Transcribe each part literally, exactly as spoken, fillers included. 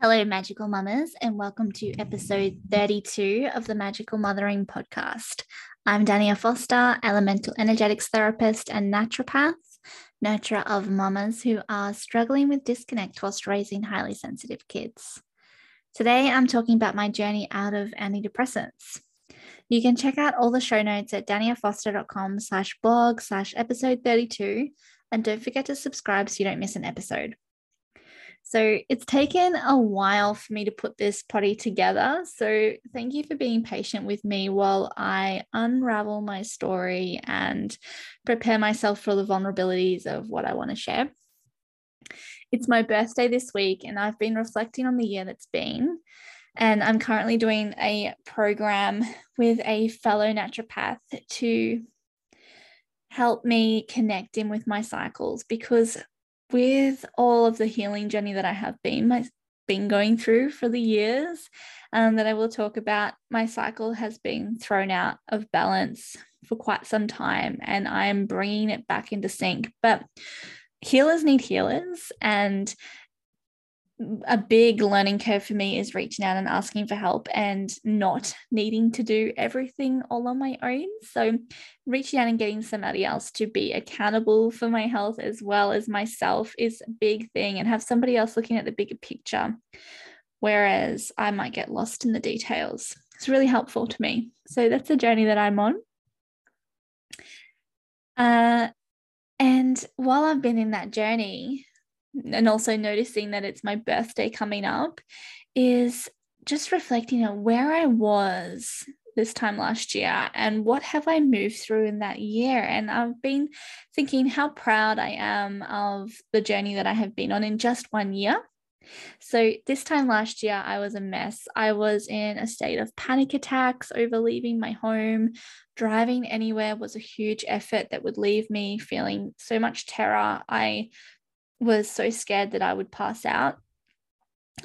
Hello, Magical Mamas, and welcome to episode thirty-two of the Magical Mothering Podcast. I'm Dania Foster, Elemental Energetics Therapist and Naturopath, nurturer of mamas who are struggling with disconnect whilst raising highly sensitive kids. Today, I'm talking about my journey out of antidepressants. You can check out all the show notes at daniafoster.com slash blog slash episode 32, and don't forget to subscribe so you don't miss an episode. So it's taken a while for me to put this potty together. So thank you for being patient with me while I unravel my story and prepare myself for the vulnerabilities of what I want to share. It's my birthday this week, and I've been reflecting on the year that's been. And I'm currently doing a program with a fellow naturopath to help me connect in with my cycles, because with all of the healing journey that I have been, my, been going through for the years um, that I will talk about, my cycle has been thrown out of balance for quite some time, and I'm bringing it back into sync. But healers need healers, and a big learning curve for me is reaching out and asking for help and not needing to do everything all on my own. So reaching out and getting somebody else to be accountable for my health as well as myself is a big thing, and have somebody else looking at the bigger picture, whereas I might get lost in the details. It's really helpful to me. So that's the journey that I'm on. Uh, and while I've been in that journey, and also noticing that it's my birthday coming up, is just reflecting on where I was this time last year and what have I moved through in that year. And I've been thinking how proud I am of the journey that I have been on in just one year. So this time last year, I was a mess. I was in a state of panic attacks over leaving my home. Driving anywhere was a huge effort that would leave me feeling so much terror. I was so scared that I would pass out.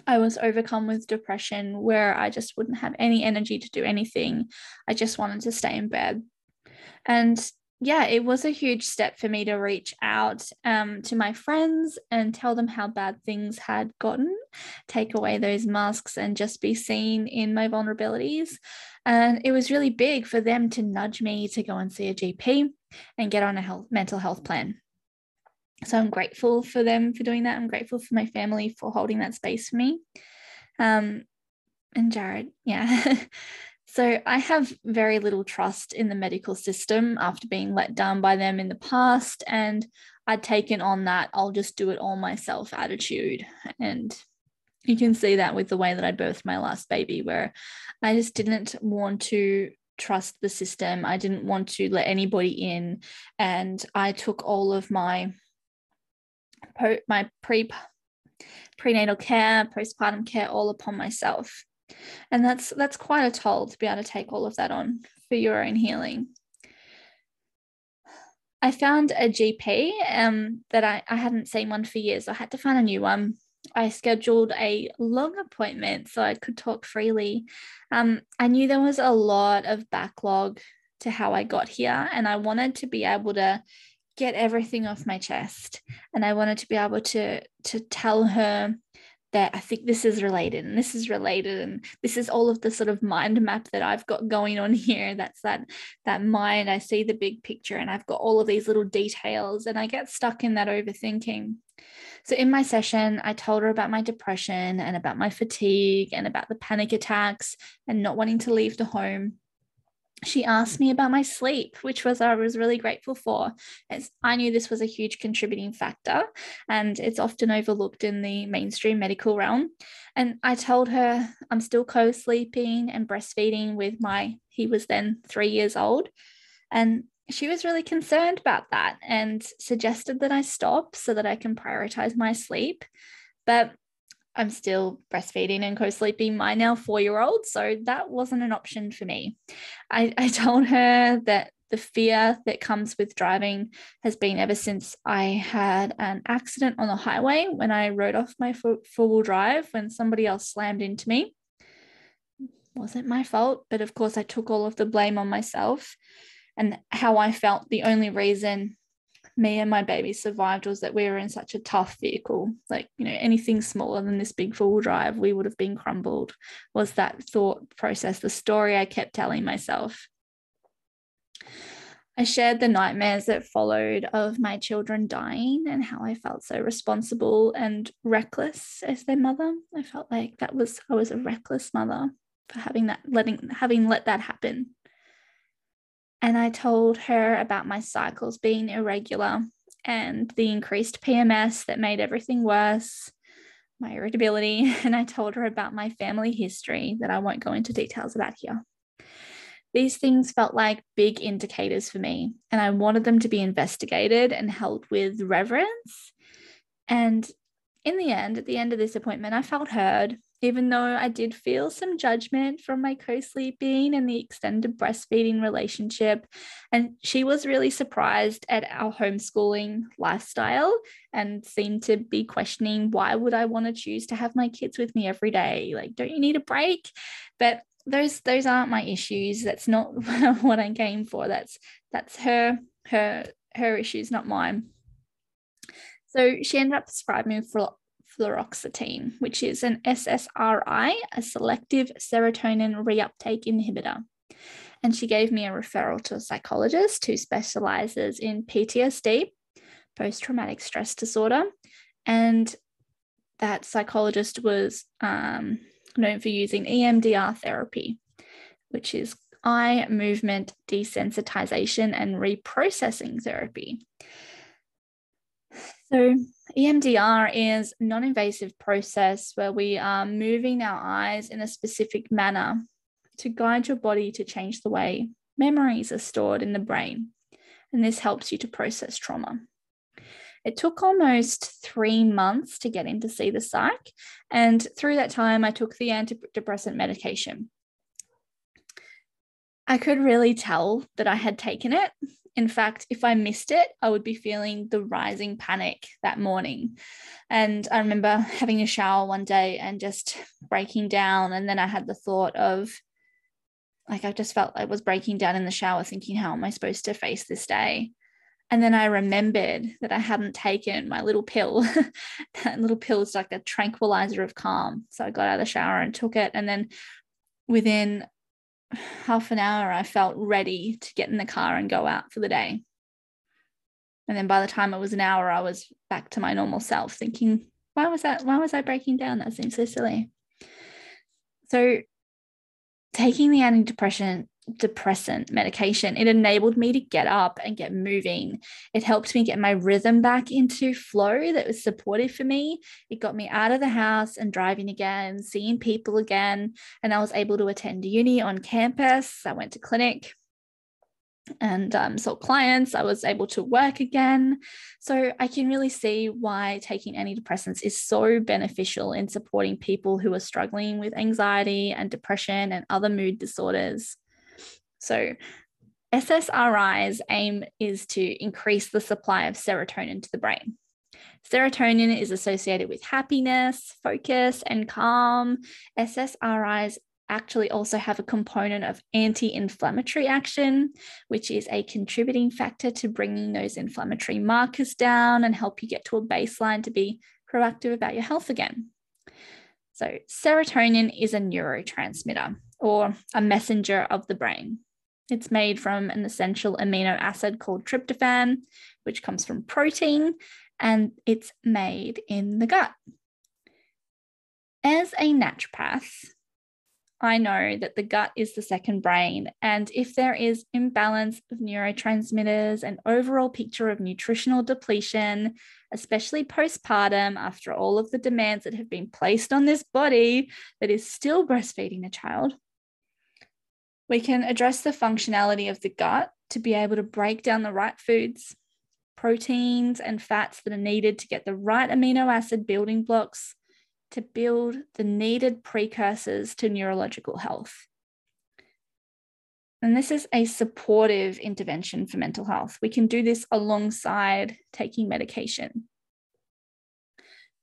I was overcome with depression, where I just wouldn't have any energy to do anything. I just wanted to stay in bed. And yeah, it was a huge step for me to reach out um, to my friends and tell them how bad things had gotten, take away those masks and just be seen in my vulnerabilities. And it was really big for them to nudge me to go and see a G P and get on a health, mental health plan. So I'm grateful for them for doing that. I'm grateful for my family for holding that space for me. Um, and Jared, yeah. So I have very little trust in the medical system after being let down by them in the past. And I'd taken on that I'll just do it all myself attitude. And you can see that with the way that I birthed my last baby, where I just didn't want to trust the system. I didn't want to let anybody in. And I took all of my my pre prenatal care, postpartum care, all upon myself. And that's that's quite a toll to be able to take all of that on for your own healing. I found a G P um, that I, I hadn't seen one for years. I had to find a new one. I scheduled a long appointment so I could talk freely. Um, I knew there was a lot of backlog to how I got here, and I wanted to be able to get everything off my chest. And I wanted to be able to, to tell her that I think this is related and this is related. And this is all of the sort of mind map that I've got going on here. That's that, that mind. I see the big picture and I've got all of these little details, and I get stuck in that overthinking. So in my session, I told her about my depression and about my fatigue and about the panic attacks and not wanting to leave the home. She asked me about my sleep, which was I was really grateful for, as I knew this was a huge contributing factor, and it's often overlooked in the mainstream medical realm. And I told her I'm still co-sleeping and breastfeeding with my, he was then three years old. And she was really concerned about that and suggested that I stop so that I can prioritize my sleep. But I'm still breastfeeding and co-sleeping my now four-year-old, so that wasn't an option for me. I, I told her that the fear that comes with driving has been ever since I had an accident on the highway when I rode off my four-wheel drive when somebody else slammed into me. It wasn't my fault, but of course I took all of the blame on myself, and how I felt the only reason me and my baby survived was that we were in such a tough vehicle. Like, you know, anything smaller than this big four-wheel drive, we would have been crumbled, was that thought process, the story I kept telling myself. I shared the nightmares that followed of my children dying and how I felt so responsible and reckless as their mother. I felt like that was, I was a reckless mother for having that, letting, having let that happen. And I told her about my cycles being irregular and the increased P M S that made everything worse, my irritability. And I told her about my family history that I won't go into details about here. These things felt like big indicators for me, and I wanted them to be investigated and held with reverence. And in the end, at the end of this appointment, I felt heard, even though I did feel some judgment from my co-sleeping and the extended breastfeeding relationship. And she was really surprised at our homeschooling lifestyle and seemed to be questioning, why would I want to choose to have my kids with me every day? Like, don't you need a break? But Those those aren't my issues. That's not what I came for. That's that's her her her issues, not mine. So she ended up prescribing me flu- fluoxetine, which is an S S R I, a selective serotonin reuptake inhibitor. And she gave me a referral to a psychologist who specializes in P T S D, post-traumatic stress disorder, and that psychologist was um. known for using E M D R therapy, which is eye movement desensitization and reprocessing therapy. So E M D R is a non-invasive process where we are moving our eyes in a specific manner to guide your body to change the way memories are stored in the brain. And this helps you to process trauma. It took almost three months to get in to see the psych. And through that time, I took the antidepressant medication. I could really tell that I had taken it. In fact, if I missed it, I would be feeling the rising panic that morning. And I remember having a shower one day and just breaking down. And then I had the thought of, like, I just felt I was breaking down in the shower thinking, how am I supposed to face this day? And then I remembered that I hadn't taken my little pill. That little pill is like a tranquilizer of calm. So I got out of the shower and took it. And then within half an hour, I felt ready to get in the car and go out for the day. And then by the time it was an hour, I was back to my normal self thinking, why was that? Why was I breaking down? That seems so silly. So taking the antidepressant depressant medication, it enabled me to get up and get moving. It helped me get my rhythm back into flow that was supportive for me. It got me out of the house and driving again, seeing people again, and I was able to attend uni on campus. I went to clinic and um, saw clients. I was able to work again. So I can really see why taking antidepressants is so beneficial in supporting people who are struggling with anxiety and depression and other mood disorders. So S S R I's aim is to increase the supply of serotonin to the brain. Serotonin is associated with happiness, focus, and calm. S S R I's actually also have a component of anti-inflammatory action, which is a contributing factor to bringing those inflammatory markers down and help you get to a baseline to be proactive about your health again. So serotonin is a neurotransmitter, or a messenger of the brain. It's made from an essential amino acid called tryptophan, which comes from protein, and it's made in the gut. As a naturopath, I know that the gut is the second brain, and if there is imbalance of neurotransmitters and overall picture of nutritional depletion, especially postpartum, after all of the demands that have been placed on this body that is still breastfeeding a child, we can address the functionality of the gut to be able to break down the right foods, proteins, and fats that are needed to get the right amino acid building blocks to build the needed precursors to neurological health. And this is a supportive intervention for mental health. We can do this alongside taking medication.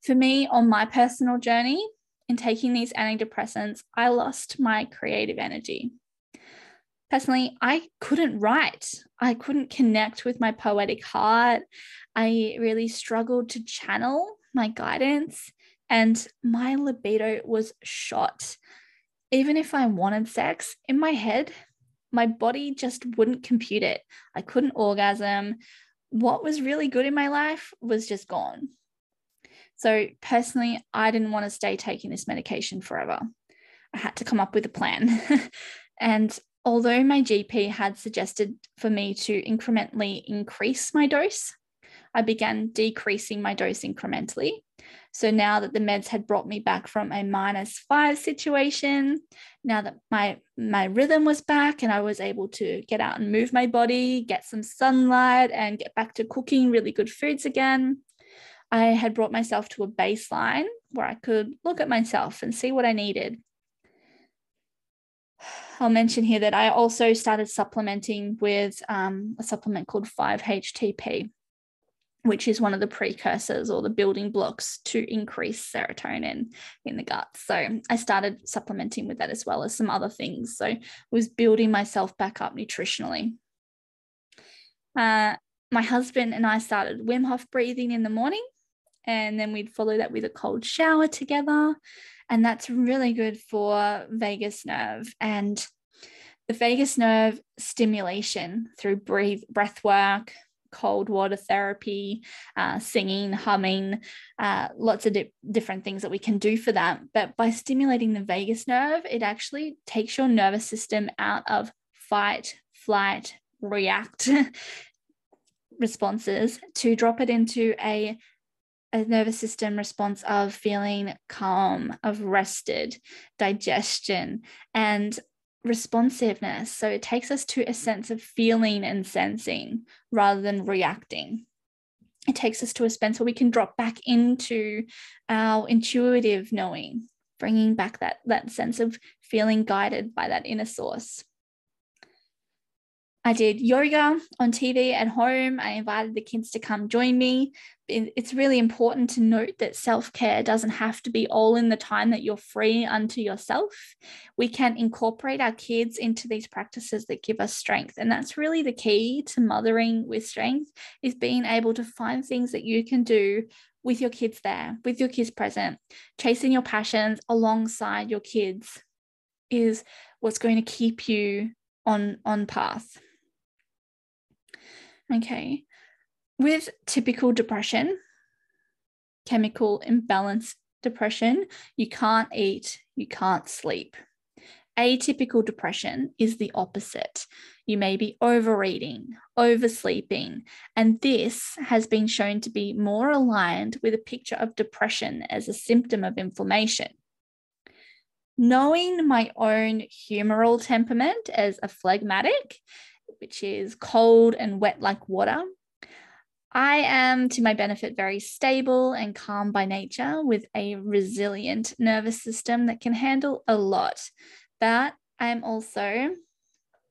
For me, on my personal journey, in taking these antidepressants, I lost my creative energy. personally, I couldn't write. I couldn't connect with my poetic heart. I really struggled to channel my guidance, and my libido was shot. Even if I wanted sex, in my head, my body just wouldn't compute it. I couldn't orgasm. What was really good in my life was just gone. So personally, I didn't want to stay taking this medication forever. I had to come up with a plan. And although my G P had suggested for me to incrementally increase my dose, I began decreasing my dose incrementally. So now that the meds had brought me back from a minus five situation, now that my, my rhythm was back and I was able to get out and move my body, get some sunlight and get back to cooking really good foods again, I had brought myself to a baseline where I could look at myself and see what I needed. I'll mention here that I also started supplementing with um, a supplement called five H T P, which is one of the precursors or the building blocks to increase serotonin in the gut. So I started supplementing with that as well as some other things. So I was building myself back up nutritionally. Uh, my husband and I started Wim Hof breathing in the morning, and then we'd follow that with a cold shower together. And that's really good for vagus nerve. And the vagus nerve stimulation through breathe, breath work, cold water therapy, uh, singing, humming, uh, lots of di- different things that we can do for that. But by stimulating the vagus nerve, it actually takes your nervous system out of fight, flight, react responses to drop it into a, a nervous system response of feeling calm, of rested, digestion, and responsiveness. So it takes us to a sense of feeling and sensing rather than reacting. It takes us to a sense where we can drop back into our intuitive knowing, bringing back that, that sense of feeling guided by that inner source. I did yoga on T V at home. I invited the kids to come join me. It's really important to note that self-care doesn't have to be all in the time that you're free unto yourself. We can incorporate our kids into these practices that give us strength. And that's really the key to mothering with strength, is being able to find things that you can do with your kids there, with your kids present. Chasing your passions alongside your kids is what's going to keep you on, on path. Okay, with typical depression, chemical imbalance depression, you can't eat, you can't sleep. Atypical depression is the opposite. You may be overeating, oversleeping, and this has been shown to be more aligned with a picture of depression as a symptom of inflammation. Knowing my own humoral temperament as a phlegmatic, which is cold and wet like water, I am, to my benefit, very stable and calm by nature with a resilient nervous system that can handle a lot. But I'm also,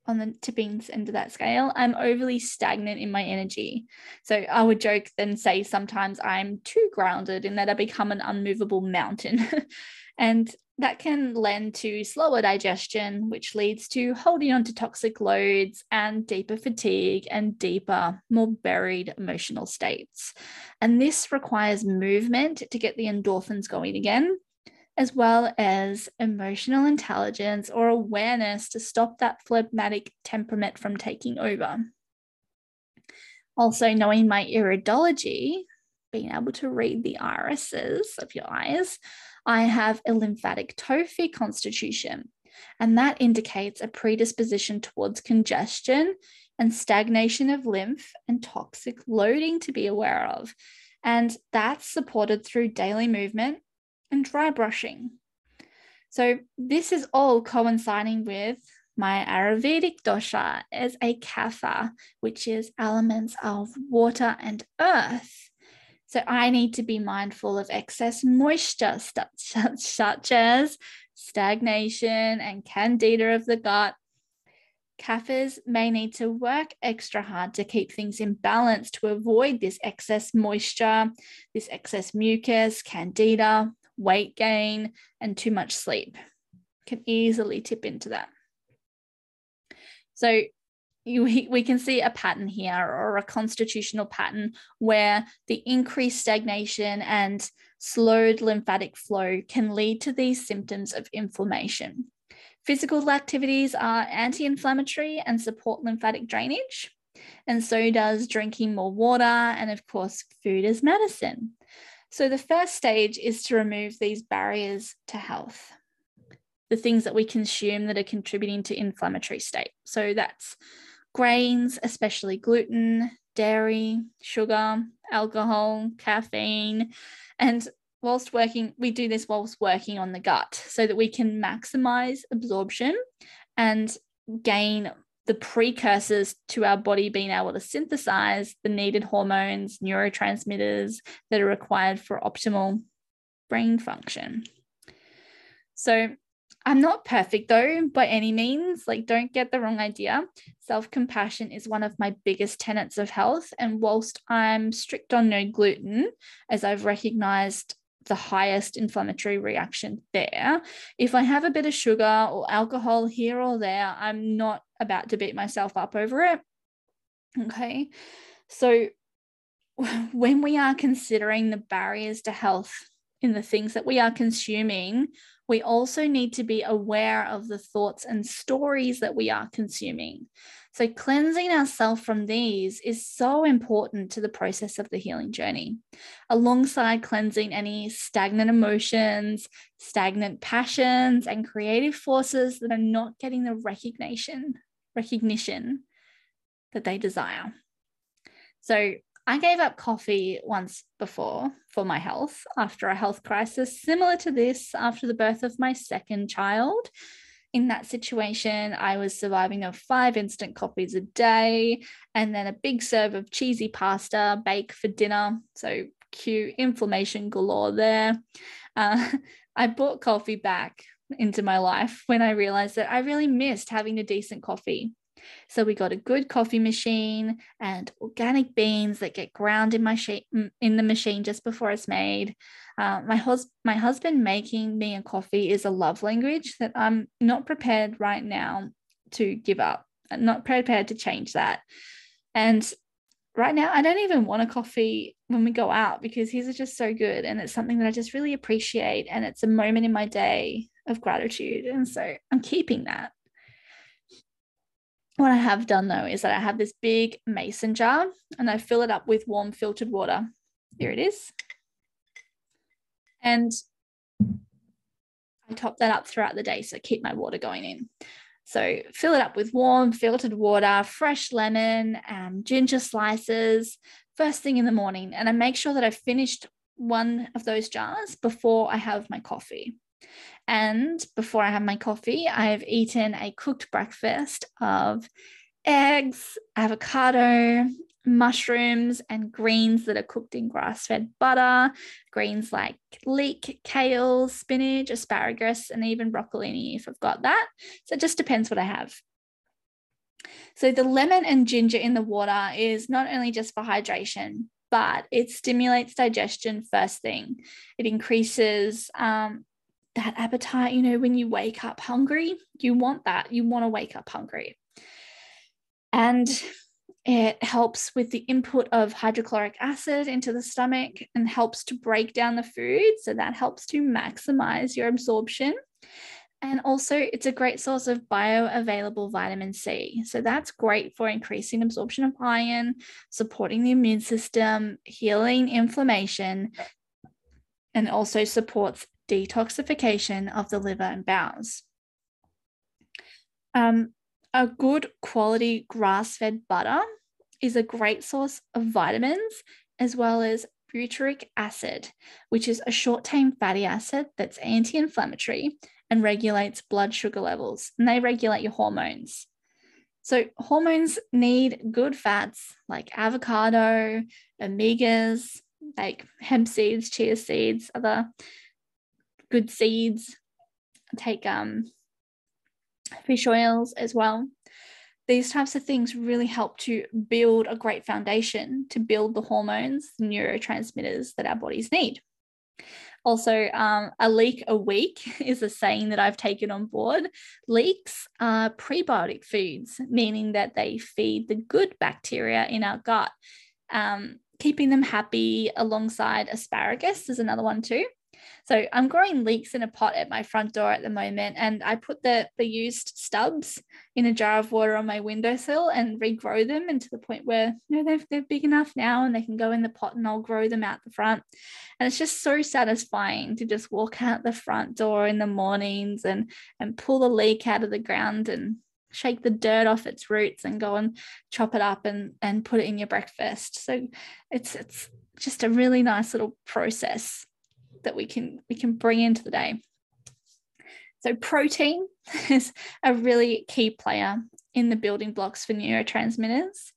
on the tipping end of that scale, I'm overly stagnant in my energy. So I would joke then say sometimes I'm too grounded in that I become an unmovable mountain. And that can lend to slower digestion, which leads to holding on to toxic loads and deeper fatigue and deeper, more buried emotional states. And this requires movement to get the endorphins going again, as well as emotional intelligence or awareness to stop that phlegmatic temperament from taking over. Also, knowing my iridology, being able to read the irises of your eyes, I have a lymphatic tophi constitution, and that indicates a predisposition towards congestion and stagnation of lymph and toxic loading to be aware of. And that's supported through daily movement and dry brushing. So this is all coinciding with my Ayurvedic dosha as a kapha, which is elements of water and earth. So I need to be mindful of excess moisture, such as stagnation and candida of the gut. Kafirs may need to work extra hard to keep things in balance to avoid this excess moisture, this excess mucus, candida, weight gain, and too much sleep. Can easily tip into that. So you, we can see a pattern here, or a constitutional pattern, where the increased stagnation and slowed lymphatic flow can lead to these symptoms of inflammation. Physical activities are anti-inflammatory and support lymphatic drainage, and so does drinking more water, and of course food as medicine. So the first stage is to remove these barriers to health, the things that we consume that are contributing to inflammatory state. So that's grains, especially gluten, dairy, sugar, alcohol, caffeine. And whilst working, we do this whilst working on the gut so that we can maximize absorption and gain the precursors to our body being able to synthesize the needed hormones, neurotransmitters that are required for optimal brain function. So I'm not perfect though, by any means. Like, don't get the wrong idea. Self-compassion is one of my biggest tenets of health. And whilst I'm strict on no gluten, as I've recognized the highest inflammatory reaction there, if I have a bit of sugar or alcohol here or there, I'm not about to beat myself up over it. Okay. So when we are considering the barriers to health in the things that we are consuming, we also need to be aware of the thoughts and stories that we are consuming. So cleansing ourselves from these is so important to the process of the healing journey, alongside cleansing any stagnant emotions, stagnant passions, and creative forces that are not getting the recognition, recognition that they desire. So I gave up coffee once before for my health after a health crisis similar to this after the birth of my second child. In that situation, I was surviving on five instant coffees a day and then a big serve of cheesy pasta, bake for dinner. So cue inflammation galore there. Uh, I brought coffee back into my life when I realized that I really missed having a decent coffee. So we got a good coffee machine and organic beans that get ground in my shape in the machine just before it's made. Uh, my, hus- my husband making me a coffee is a love language that I'm not prepared right now to give up. I'm not prepared to change that. And right now, I don't even want a coffee when we go out because his is just so good. And it's something that I just really appreciate. And it's a moment in my day of gratitude. And so I'm keeping that. What I have done though is that I have this big mason jar and I fill it up with warm filtered water. Here it is. And I top that up throughout the day, so keep my water going in. So fill it up with warm filtered water, fresh lemon, um, ginger slices, first thing in the morning. And I make sure that I've finished one of those jars before I have my coffee. And before I have my coffee, I've eaten a cooked breakfast of eggs, avocado, mushrooms, and greens that are cooked in grass-fed butter, greens like leek, kale, spinach, asparagus, and even broccolini if I've got that. So it just depends what I have. So the lemon and ginger in the water is not only just for hydration, but it stimulates digestion first thing. It increases um, that appetite. You know, when you wake up hungry, you want that. You want to wake up hungry. And it helps with the input of hydrochloric acid into the stomach and helps to break down the food. So that helps to maximize your absorption. And also it's a great source of bioavailable vitamin C. So that's great for increasing absorption of iron, supporting the immune system, healing inflammation, and also supports detoxification of the liver and bowels. Um, a good quality grass-fed butter is a great source of vitamins, as well as butyric acid, which is a short-chain fatty acid that's anti-inflammatory and regulates blood sugar levels, and they regulate your hormones. So hormones need good fats like avocado, omegas, like hemp seeds, chia seeds, other good seeds. Take um, fish oils as well. These types of things really help to build a great foundation to build the hormones, the neurotransmitters that our bodies need. Also, um, a leak a week is a saying that I've taken on board. Leeks are prebiotic foods, meaning that they feed the good bacteria in our gut. Um, keeping them happy alongside asparagus is another one too. So I'm growing leeks in a pot at my front door at the moment, and I put the, the used stubs in a jar of water on my windowsill and regrow them, and to the point where, you know, they've, they're big enough now and they can go in the pot, and I'll grow them out the front. And it's just so satisfying to just walk out the front door in the mornings and, and pull the leek out of the ground and shake the dirt off its roots and go and chop it up and, and put it in your breakfast. So it's it's just a really nice little process that we can we can bring into the day. So protein is a really key player in the building blocks for neurotransmitters.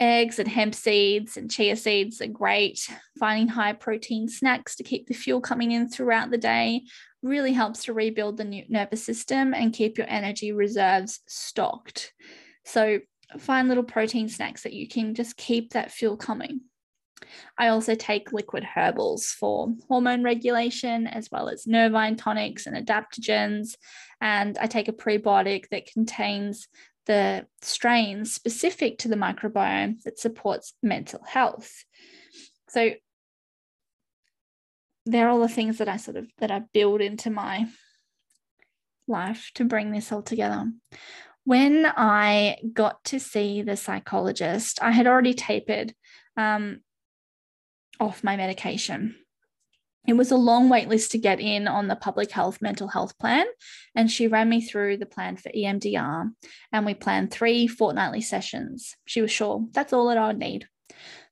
Eggs and hemp seeds and chia seeds are great. Finding high protein snacks to keep the fuel coming in throughout the day really helps to rebuild the nervous system and keep your energy reserves stocked. So find little protein snacks that you can just keep that fuel coming. I also take liquid herbals for hormone regulation, as well as nervine tonics and adaptogens. And I take a prebiotic that contains the strains specific to the microbiome that supports mental health. So they're all the things that I sort of, that I build into my life to bring this all together. When I got to see the psychologist, I had already tapered um, off my medication. It was a long wait list to get in on the public health mental health plan, and she ran me through the plan for E M D R, and we planned three fortnightly sessions. She was sure that's all that I would need.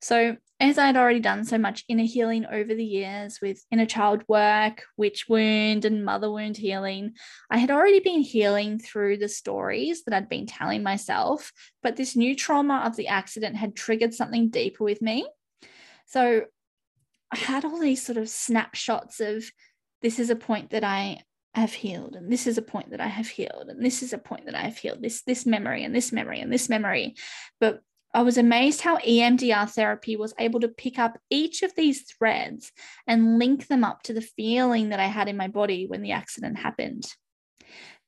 So as I had already done so much inner healing over the years with inner child work, witch wound and mother wound healing, I had already been healing through the stories that I'd been telling myself, but this new trauma of the accident had triggered something deeper with me. So I had all these sort of snapshots of, this is a point that I have healed, and this is a point that I have healed, and this is a point that I have healed, this, this memory and this memory and this memory. But I was amazed how E M D R therapy was able to pick up each of these threads and link them up to the feeling that I had in my body when the accident happened.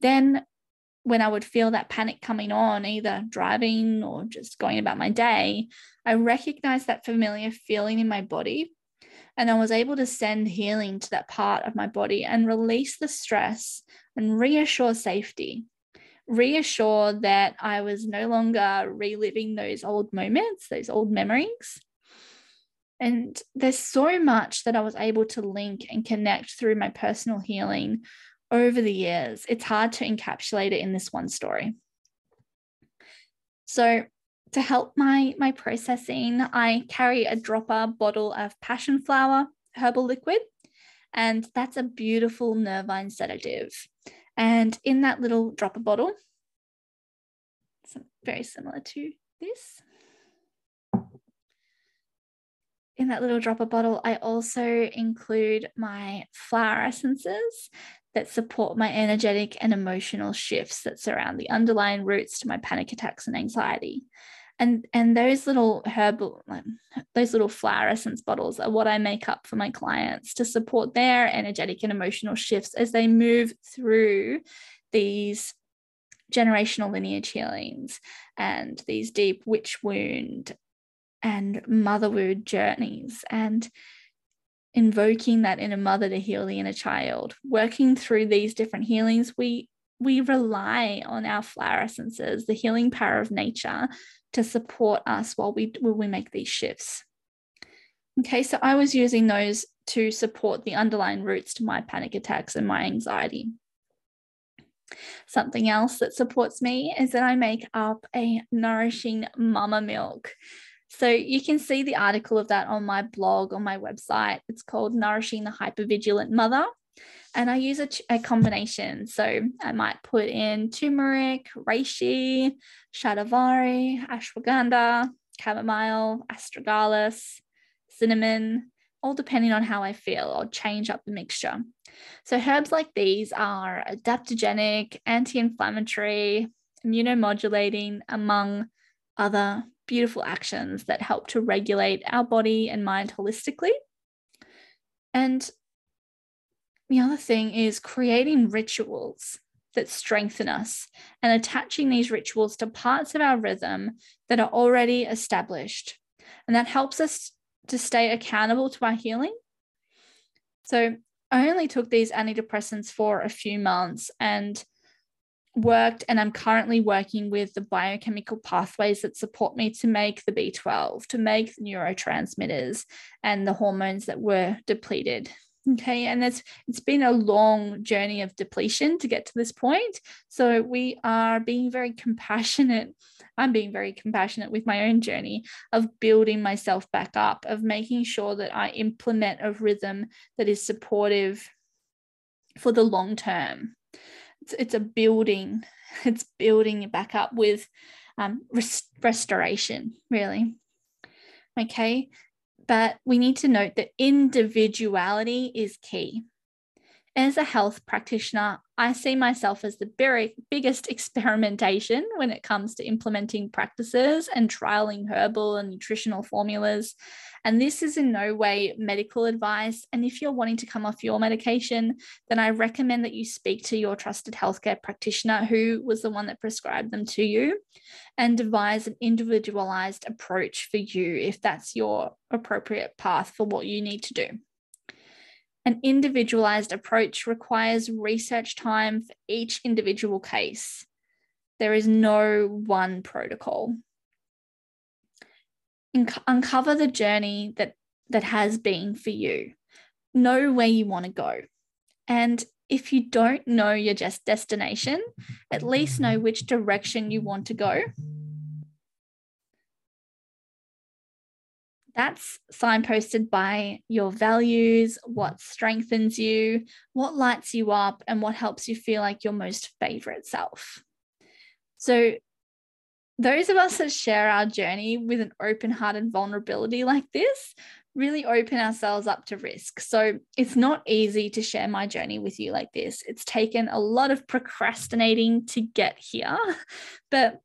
Then when I would feel that panic coming on, either driving or just going about my day, I recognized that familiar feeling in my body, and I was able to send healing to that part of my body and release the stress and reassure safety, reassure that I was no longer reliving those old moments, those old memories. And there's so much that I was able to link and connect through my personal healing over the years. It's hard to encapsulate it in this one story. So to help my, my processing, I carry a dropper bottle of passion flower herbal liquid, and that's a beautiful nervine sedative. And in that little dropper bottle, it's very similar to this. In that little dropper bottle, I also include my flower essences that support my energetic and emotional shifts that surround the underlying roots to my panic attacks and anxiety. And, and those little herbal, those little flower essence bottles are what I make up for my clients to support their energetic and emotional shifts as they move through these generational lineage healings and these deep witch wound and mother wound journeys, and invoking that inner mother to heal the inner child. Working through these different healings, we we rely on our flower essences, the healing power of nature, to support us while we while we make these shifts. Okay, so I was using those to support the underlying roots to my panic attacks and my anxiety. Something else that supports me is that I make up a nourishing mama milk. So you can see the article of that on my blog, on my website. It's called Nourishing the Hypervigilant Mother. And I use a, a combination. So I might put in turmeric, reishi, shatavari, ashwagandha, chamomile, astragalus, cinnamon, all depending on how I feel. I'll change up the mixture. So herbs like these are adaptogenic, anti-inflammatory, immunomodulating, among other beautiful actions that help to regulate our body and mind holistically. And The other thing is creating rituals that strengthen us and attaching these rituals to parts of our rhythm that are already established. And that helps us to stay accountable to our healing. So I only took these antidepressants for a few months and worked, and I'm currently working with the biochemical pathways that support me to make the B twelve, to make the neurotransmitters and the hormones that were depleted. Okay, and it's it's been a long journey of depletion to get to this point. So we are being very compassionate. I'm being very compassionate with my own journey of building myself back up, of making sure that I implement a rhythm that is supportive for the long term. It's, it's a building. It's building back up with um, rest- restoration, really. Okay. But we need to note that individuality is key. As a health practitioner, I see myself as the very biggest experimentation when it comes to implementing practices and trialing herbal and nutritional formulas. And this is in no way medical advice. And if you're wanting to come off your medication, then I recommend that you speak to your trusted healthcare practitioner who was the one that prescribed them to you and devise an individualized approach for you if that's your appropriate path for what you need to do. An individualized approach requires research time for each individual case. There is no one protocol. Uncover the journey that, that has been for you. Know where you want to go. And if you don't know your just destination, at least know which direction you want to go. That's signposted by your values, what strengthens you, what lights you up, and what helps you feel like your most favorite self. So those of us that share our journey with an open-hearted vulnerability like this really open ourselves up to risk. So it's not easy to share my journey with you like this. It's taken a lot of procrastinating to get here, but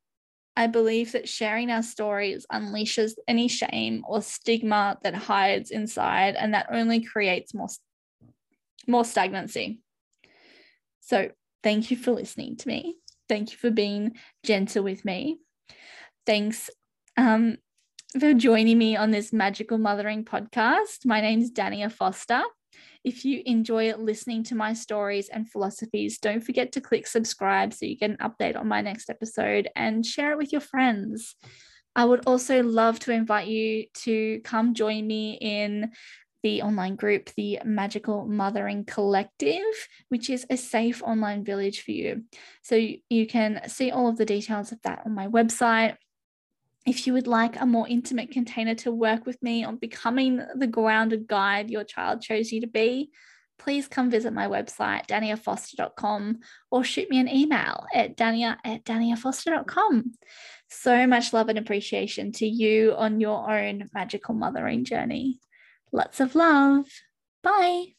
I believe that sharing our stories unleashes any shame or stigma that hides inside, and that only creates more, more stagnancy. So thank you for listening to me. Thank you for being gentle with me. Thanks um, for joining me on this Magical Mothering podcast. My name's Dania Foster. If you enjoy listening to my stories and philosophies, don't forget to click subscribe so you get an update on my next episode, and share it with your friends. I would also love to invite you to come join me in the online group, the Magical Mothering Collective, which is a safe online village for you. So you can see all of the details of that on my website. If you would like a more intimate container to work with me on becoming the grounded guide your child chose you to be, please come visit my website, dania foster dot com, or shoot me an email at dania at dania foster dot com. So much love and appreciation to you on your own magical mothering journey. Lots of love. Bye.